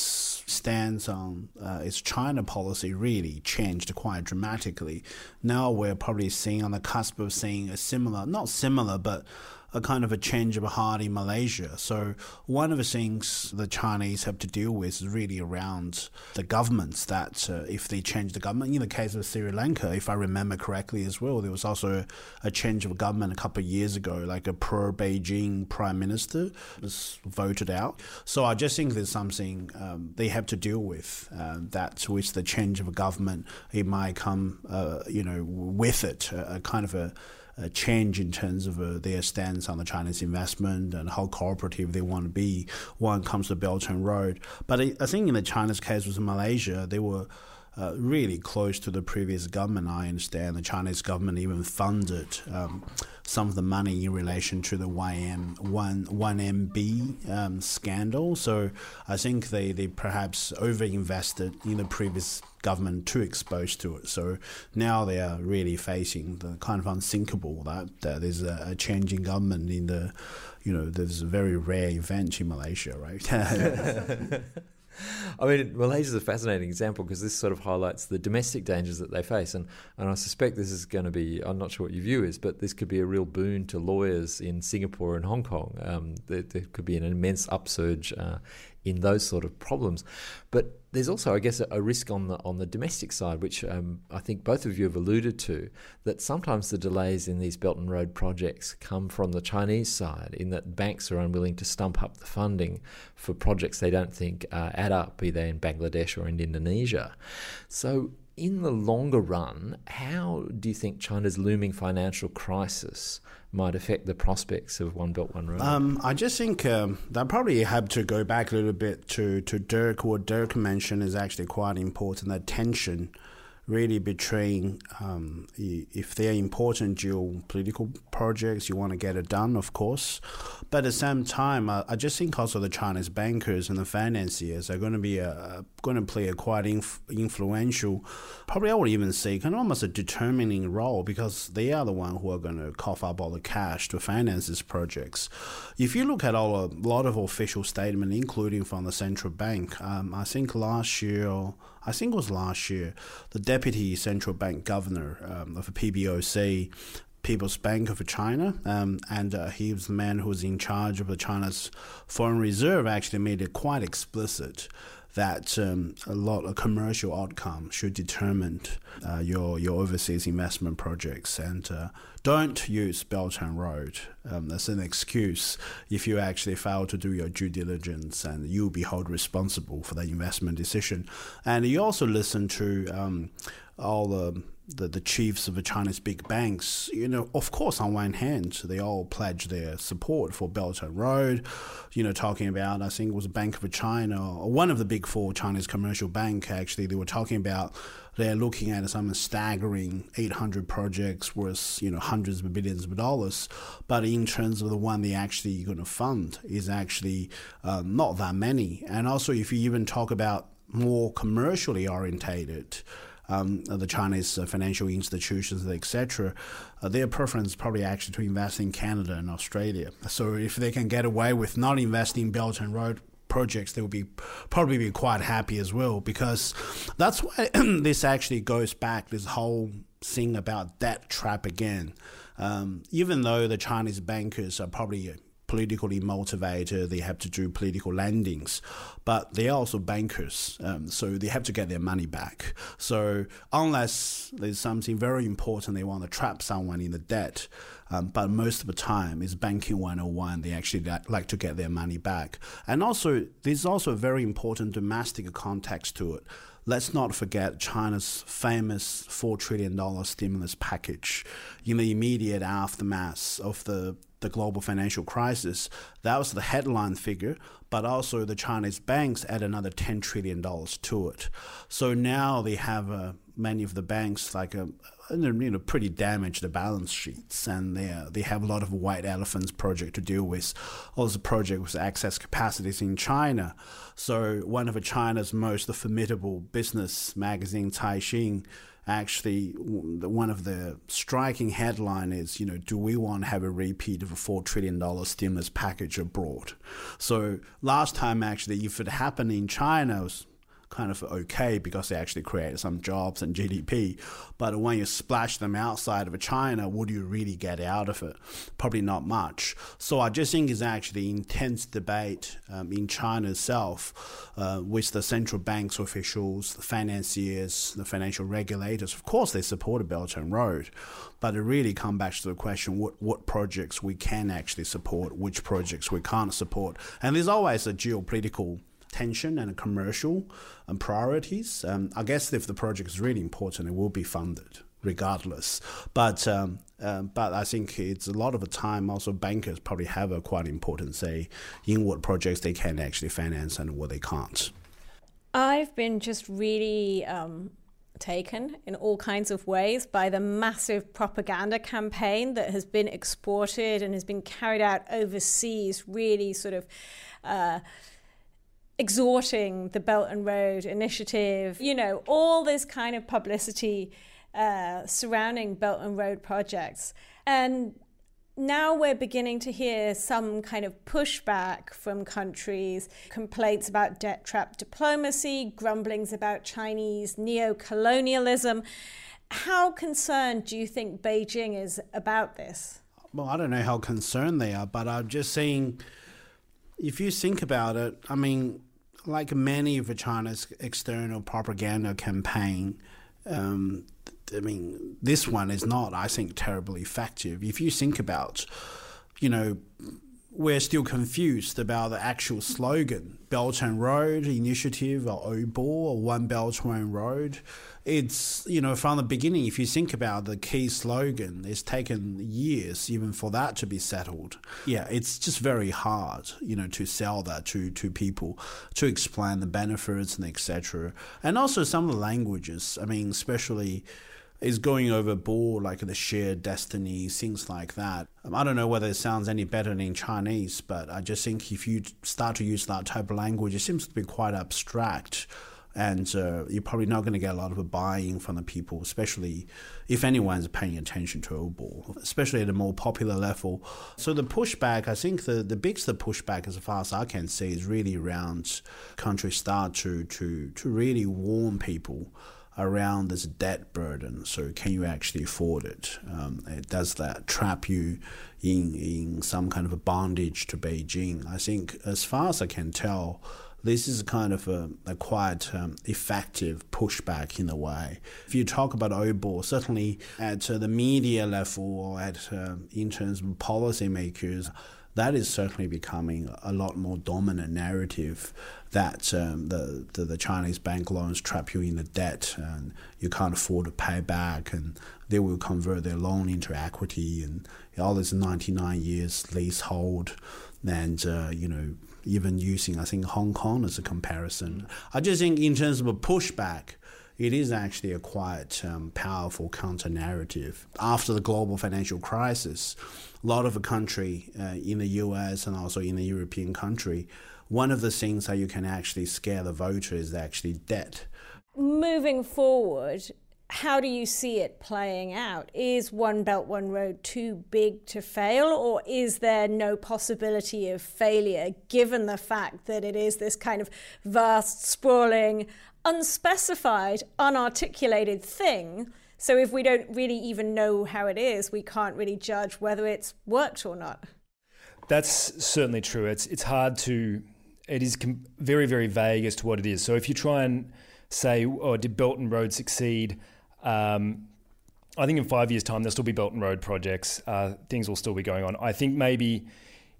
stance on uh, its China policy really changed quite dramatically. Now we're probably seeing on the cusp of seeing a similar, not similar, but a kind of a change of heart in Malaysia. So one of the things the Chinese have to deal with is really around the governments, that uh, if they change the government, in the case of Sri Lanka, if I remember correctly as well, there was also a change of government a couple of years ago, like a pro-Beijing prime minister was voted out. So I just think there's something um, they have to deal with, uh, that with the change of a government, it might come, uh, you know, with it, a, a kind of a A change in terms of uh, their stance on the Chinese investment and how cooperative they want to be when it comes to Belt and Road. But I, I think in the China's case with Malaysia, they were uh, really close to the previous government. I understand the Chinese government even funded um, some of the money in relation to the Y M one M B um, scandal. So I think they, they perhaps overinvested in the previous government, too exposed to it. So now they are really facing the kind of unthinkable, that, that there's a, a change in government in the, you know, there's a very rare event in Malaysia, right? I mean, Malaysia is a fascinating example because this sort of highlights the domestic dangers that they face. And, and I suspect this is going to be, I'm not sure what your view is, but this could be a real boon to lawyers in Singapore and Hong Kong. Um, there, there could be an immense upsurge uh, in those sort of problems. But there's also, I guess, a, a risk on the on the domestic side, which um, I think both of you have alluded to, that sometimes the delays in these Belt and Road projects come from the Chinese side, in that banks are unwilling to stump up the funding for projects they don't think uh, add up, be they in Bangladesh or in Indonesia. So in the longer run, how do you think China's looming financial crisis might affect the prospects of One Belt, One Road? Um, I just think um, that probably have to go back a little bit to, to Dirk. What Dirk mentioned is actually quite important, that tension really between um, if they're important geopolitical projects, you want to get it done, of course. But at the same time, I, I just think also the Chinese bankers and the financiers are going to be a, going to play a quite inf- influential, probably I would even say kind of almost a determining role, because they are the one who are going to cough up all the cash to finance these projects. If you look at all a lot of official statements, including from the central bank, um, I think last year. I think it was last year, the Deputy Central Bank Governor um, of the P B O C, People's Bank of China, um, and uh, he was the man who was in charge of the China's foreign reserve, actually made it quite explicit that um, a lot of commercial outcome should determine uh, your your overseas investment projects, and uh, don't use Belt and Road um, as an excuse if you actually fail to do your due diligence, and you'll be held responsible for the investment decision. And you also listen to um, all the The, the chiefs of the Chinese big banks. You know, of course, on one hand, they all pledged their support for Belt and Road, you know, talking about, I think it was Bank of China, or one of the big four Chinese commercial bank, actually, they were talking about they're looking at some staggering eight hundred projects worth, you know, hundreds of billions of dollars. But in terms of the one they actually going to fund is actually uh, not that many. And also, if you even talk about more commercially orientated Um, the Chinese financial institutions, et cetera, uh, their preference probably actually to invest in Canada and Australia. So if they can get away with not investing in Belt and Road projects, they will be probably be quite happy as well, because that's why this actually goes back, this whole thing about debt trap again. Um, even though the Chinese bankers are probably politically motivated, they have to do political lendings, but they're also bankers, um, so they have to get their money back. So unless there's something very important, they want to trap someone in the debt, um, but most of the time it's banking one oh one, they actually like to get their money back. And also, there's also a very important domestic context to it. Let's not forget China's famous four trillion dollars stimulus package in the immediate aftermath of the the global financial crisis. That was the headline figure, but also the Chinese banks add another ten trillion dollars to it. So now they have uh, many of the banks like a, you know, pretty damaged balance sheets, and they they have a lot of white elephants project to deal with. Also project with excess capacities in China. So one of China's most formidable business magazine, Caixin, actually, one of the striking headline is, you know, do we want to have a repeat of a four trillion dollars stimulus package abroad? So last time, actually, if it happened in China, it was kind of okay because they actually created some jobs and G D P. But when you splash them outside of China, what do you really get out of it? Probably not much. So I just think it's actually intense debate um, in China itself uh, with the central banks officials, the financiers, the financial regulators. Of course, they support Belt and Road, but it really comes back to the question what, what projects we can actually support, which projects we can't support. And there's always a geopolitical tension and commercial and priorities. Um, I guess if the project is really important, it will be funded regardless. But um, uh, but I think it's a lot of the time also bankers probably have a quite important say in what projects they can actually finance and what they can't. I've been just really um, taken in all kinds of ways by the massive propaganda campaign that has been exported and has been carried out overseas, really sort of Uh, exhorting the Belt and Road Initiative, you know, all this kind of publicity uh, surrounding Belt and Road projects. And now we're beginning to hear some kind of pushback from countries, complaints about debt trap diplomacy, grumblings about Chinese neo-colonialism. How concerned do you think Beijing is about this? Well, I don't know how concerned they are, but I'm just saying, if you think about it, I mean, like many of China's external propaganda campaign, um, I mean, this one is not, I think, terribly effective. If you think about, you know, we're still confused about the actual slogan, Belt and Road Initiative or O B O R or One Belt, One Road. It's, you know, from the beginning, if you think about the key slogan, it's taken years even for that to be settled. Yeah, it's just very hard, you know, to sell that to, to people, to explain the benefits and et cetera. And also some of the languages, I mean, especially is going overboard, like the shared destiny, things like that. I don't know whether it sounds any better than in Chinese, but I just think if you start to use that type of language, it seems to be quite abstract. And uh, you're probably not going to get a lot of a buy-in from the people, especially if anyone's paying attention to O B O R, especially at a more popular level. So the pushback, I think the, the biggest pushback, as far as I can see, is really around countries start to, to, to really warn people around this debt burden. So can you actually afford it? Um, it does that trap you in, in some kind of a bondage to Beijing? I think as far as I can tell, This is kind of a, a quite um, effective pushback in a way. If you talk about Obo, certainly at uh, the media level or at uh, in terms of policymakers, that is certainly becoming a lot more dominant narrative that um, the, the the Chinese bank loans trap you in the debt and you can't afford to pay back, and they will convert their loan into equity, and all this ninety-nine years leasehold, and uh, you know, even using I think Hong Kong as a comparison. I just think in terms of a pushback, it is actually a quite um, powerful counter-narrative. After the global financial crisis, a lot of a country uh, in the U S and also in the European country, one of the things that you can actually scare the voter is actually debt. Moving forward, how do you see it playing out? Is One Belt, One Road too big to fail, or is there no possibility of failure given the fact that it is this kind of vast, sprawling, unspecified, unarticulated thing? So if we don't really even know how it is, we can't really judge whether it's worked or not. That's certainly true. It's it's hard to, it is com- very, very vague as to what it is. So if you try and say, oh, did Belt and Road succeed? Um, I think in five years' time, there'll still be Belt and Road projects. Uh, things will still be going on. I think maybe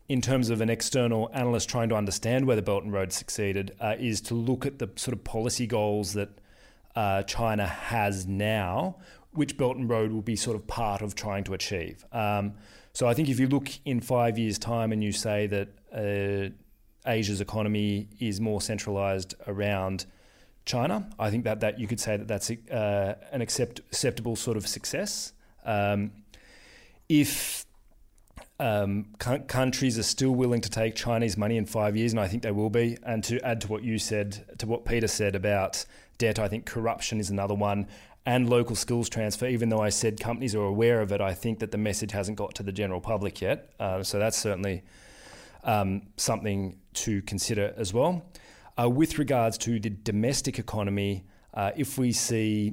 in terms of an external analyst trying to understand whether Belt and Road succeeded uh, is to look at the sort of policy goals that uh, China has now, which Belt and Road will be sort of part of trying to achieve. Um, so I think if you look in five years' time and you say that uh, Asia's economy is more centralised around China, I think that, that you could say that that's uh, an accept, acceptable sort of success. Um, if... Um, c- countries are still willing to take Chinese money in five years, and I think they will be. And to add to what you said, to what Peter said about debt, I think corruption is another one, and local skills transfer. Even though I said companies are aware of it, I think that the message hasn't got to the general public yet. Uh, so that's certainly um, something to consider as well. Uh, with regards to the domestic economy, uh, if we see,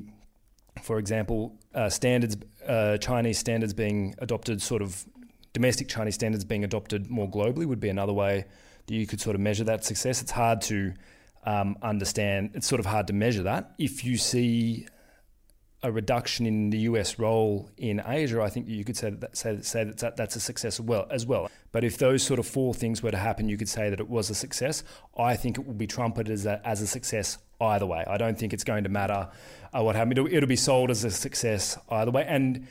for example, uh, standards, uh, Chinese standards being adopted sort of domestic Chinese standards being adopted more globally would be another way that you could sort of measure that success. It's hard to um, understand. It's sort of hard to measure that. If you see a reduction in the U S role in Asia, I think you could say that say, say that, that that's a success as well, as well. But if those sort of four things were to happen, you could say that it was a success. I think it will be trumpeted as a, as a success either way. I don't think it's going to matter uh, what happened. It'll, it'll be sold as a success either way. And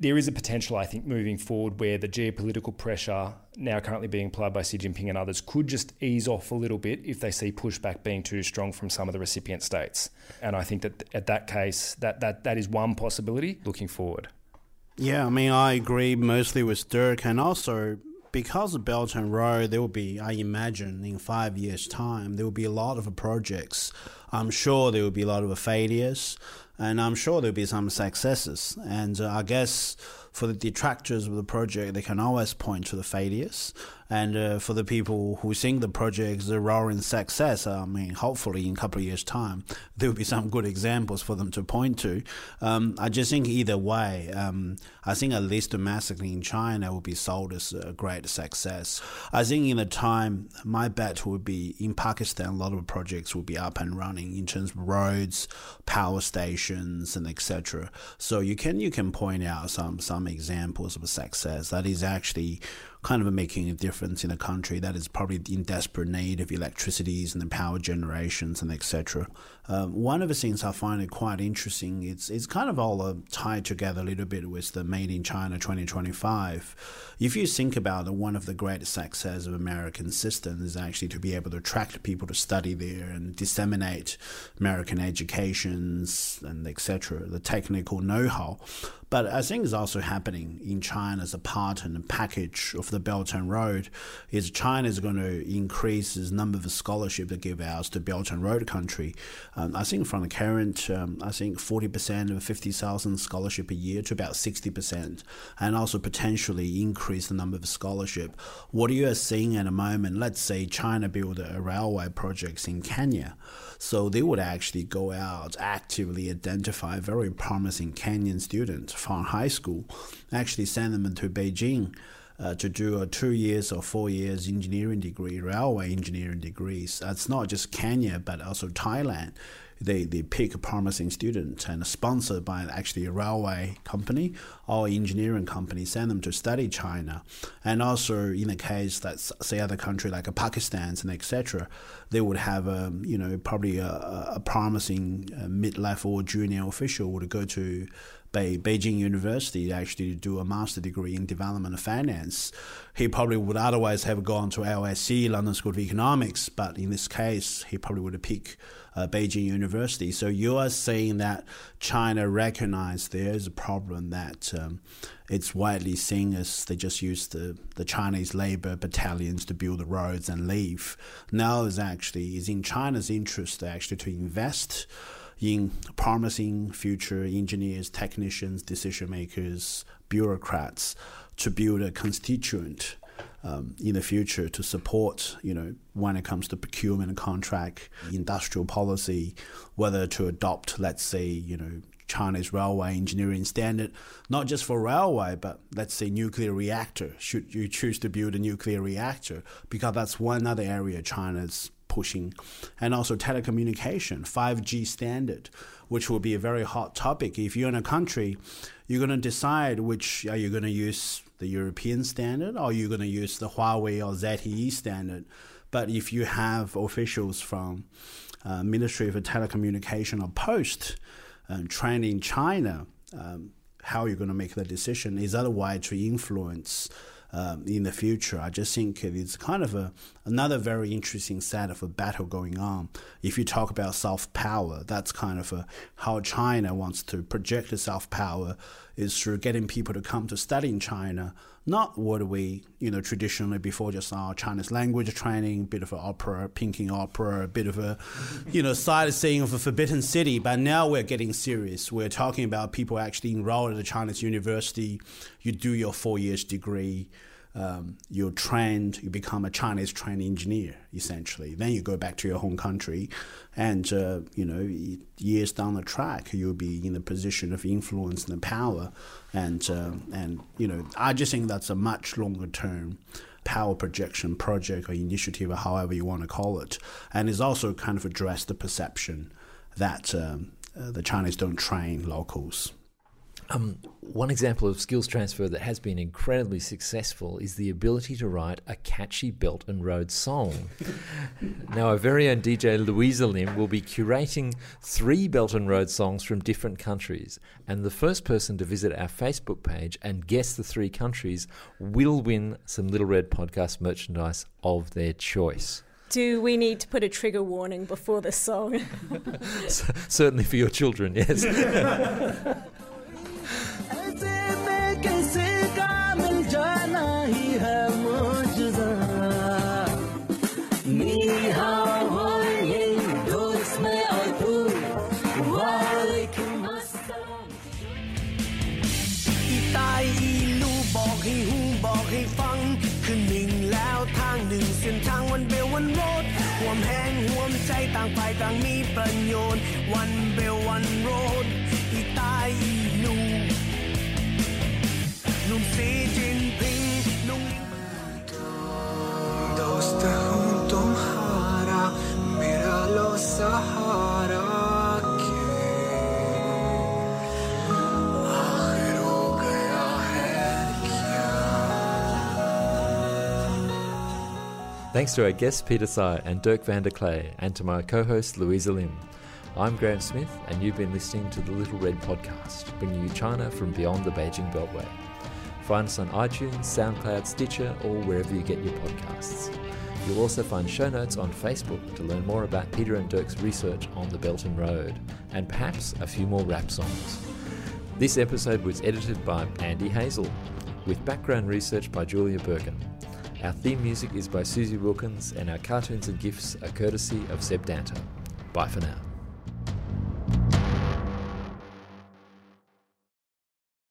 there is a potential, I think, moving forward where the geopolitical pressure now currently being applied by Xi Jinping and others could just ease off a little bit if they see pushback being too strong from some of the recipient states. And I think that at that case, that that, that is one possibility looking forward. Yeah, I mean, I agree mostly with Dirk, and also because of Belt and Road, there will be, I imagine, in five years' time, there will be a lot of projects. I'm sure there will be a lot of failures, and I'm sure there'll be some successes. And uh, I guess for the detractors of the project, they can always point to the failures. And uh, for the people who think the project is a roaring success, I mean, hopefully in a couple of years' time, there'll be some good examples for them to point to. Um, I just think either way, um, I think at least domestically in China will be sold as a great success. I think in the time, my bet would be in Pakistan, a lot of projects will be up and running in terms of roads, power stations, and et cetera. So you can you can point out some some examples of success that is actually kind of making a difference in a country that is probably in desperate need of electricities and the power generations and et cetera. Um, one of the things I find it quite interesting, it's it's kind of all uh, tied together a little bit with the Made in China twenty twenty-five. If you think about it, one of the great successes of American systems is actually to be able to attract people to study there and disseminate American educations and et cetera, the technical know-how. But I think it's also happening in China as a part and a package of the Belt and Road is China is going to increase the number of scholarship that give out to Belt and Road country. Um, I think from the current, um, I think forty percent of fifty thousand scholarship a year to about sixty percent, and also potentially increase the number of scholarship. What you are seeing at the moment, let's say China build a railway projects in Kenya. So they would actually go out, actively identify very promising Kenyan students from high school, actually send them into Beijing, uh, to do a two years or four years engineering degree, railway engineering degrees. It's not just Kenya, but also Thailand. They, they pick promising students and are sponsored by actually a railway company or engineering company, send them to study China. And also in the case that, say, other country like Pakistan and et cetera, they would have, a, you know, probably a, a promising mid-level or junior official would go to Be- Beijing University actually do a master degree in development and finance. He probably would otherwise have gone to L S E, London School of Economics, but in this case, he probably would have picked uh, Beijing University. So you are saying that China recognized there is a problem that um, it's widely seen as they just use the, the Chinese labor battalions to build the roads and leave. Now it's actually is in China's interest actually to invest in promising future engineers, technicians, decision makers, bureaucrats, to build a constituent um, in the future to support, you know, when it comes to procurement and contract, industrial policy, whether to adopt, let's say, you know, China's railway engineering standard, not just for railway, but let's say nuclear reactor, should you choose to build a nuclear reactor, because that's one other area China's pushing, and also telecommunication, five G standard, which will be a very hot topic. If you're in a country, you're going to decide which, are you going to use the European standard or are you going to use the Huawei or Z T E standard? But if you have officials from uh, Ministry for Telecommunication or Post um, trained in China, um, how are you going to make the decision? Is otherwise to influence Um, in the future. I just think it's kind of a another very interesting set of a battle going on. If you talk about self-power, that's kind of a, how China wants to project the self-power is through getting people to come to study in China, not what we, you know, traditionally before just our Chinese language training, bit of an opera, Peking opera, a bit of a, you know, sightseeing of a forbidden city. But now we're getting serious. We're talking about people actually enrolled at a Chinese university. You do your four years degree. Um, you're trained, you become a Chinese trained engineer, essentially. Then you go back to your home country and, uh, you know, years down the track, you'll be in a position of influence and power. And, uh, and you know, I just think that's a much longer term power projection project or initiative or however you want to call it. And it's also kind of addressed the perception that um, uh, the Chinese don't train locals. Um, one example of skills transfer that has been incredibly successful is the ability to write a catchy Belt and Road song. Now, our very own D J Louisa Lim will be curating three Belt and Road songs from different countries, and the first person to visit our Facebook page and guess the three countries will win some Little Red Podcast merchandise of their choice. Do we need to put a trigger warning before this song? C- certainly for your children, yes. One bill, one road, he died, he knew. Nung Xi Jinping, nung Dost hoon tumhara, mera lo sahara ke aakhir ho gaya hai kya. Thanks to our guests Peter Cai and Dirk van der Kley, and to my co-host Louisa Lim. I'm Graham Smith, and you've been listening to the Little Red Podcast, bringing you China from beyond the Beijing Beltway. Find us on iTunes, SoundCloud, Stitcher, or wherever you get your podcasts. You'll also find show notes on Facebook to learn more about Peter and Dirk's research on the Belt and Road, and perhaps a few more rap songs. This episode was edited by Andy Hazel, with background research by Julia Birkin. Our theme music is by Susie Wilkins, and our cartoons and GIFs are courtesy of Seb Danta. Bye for now.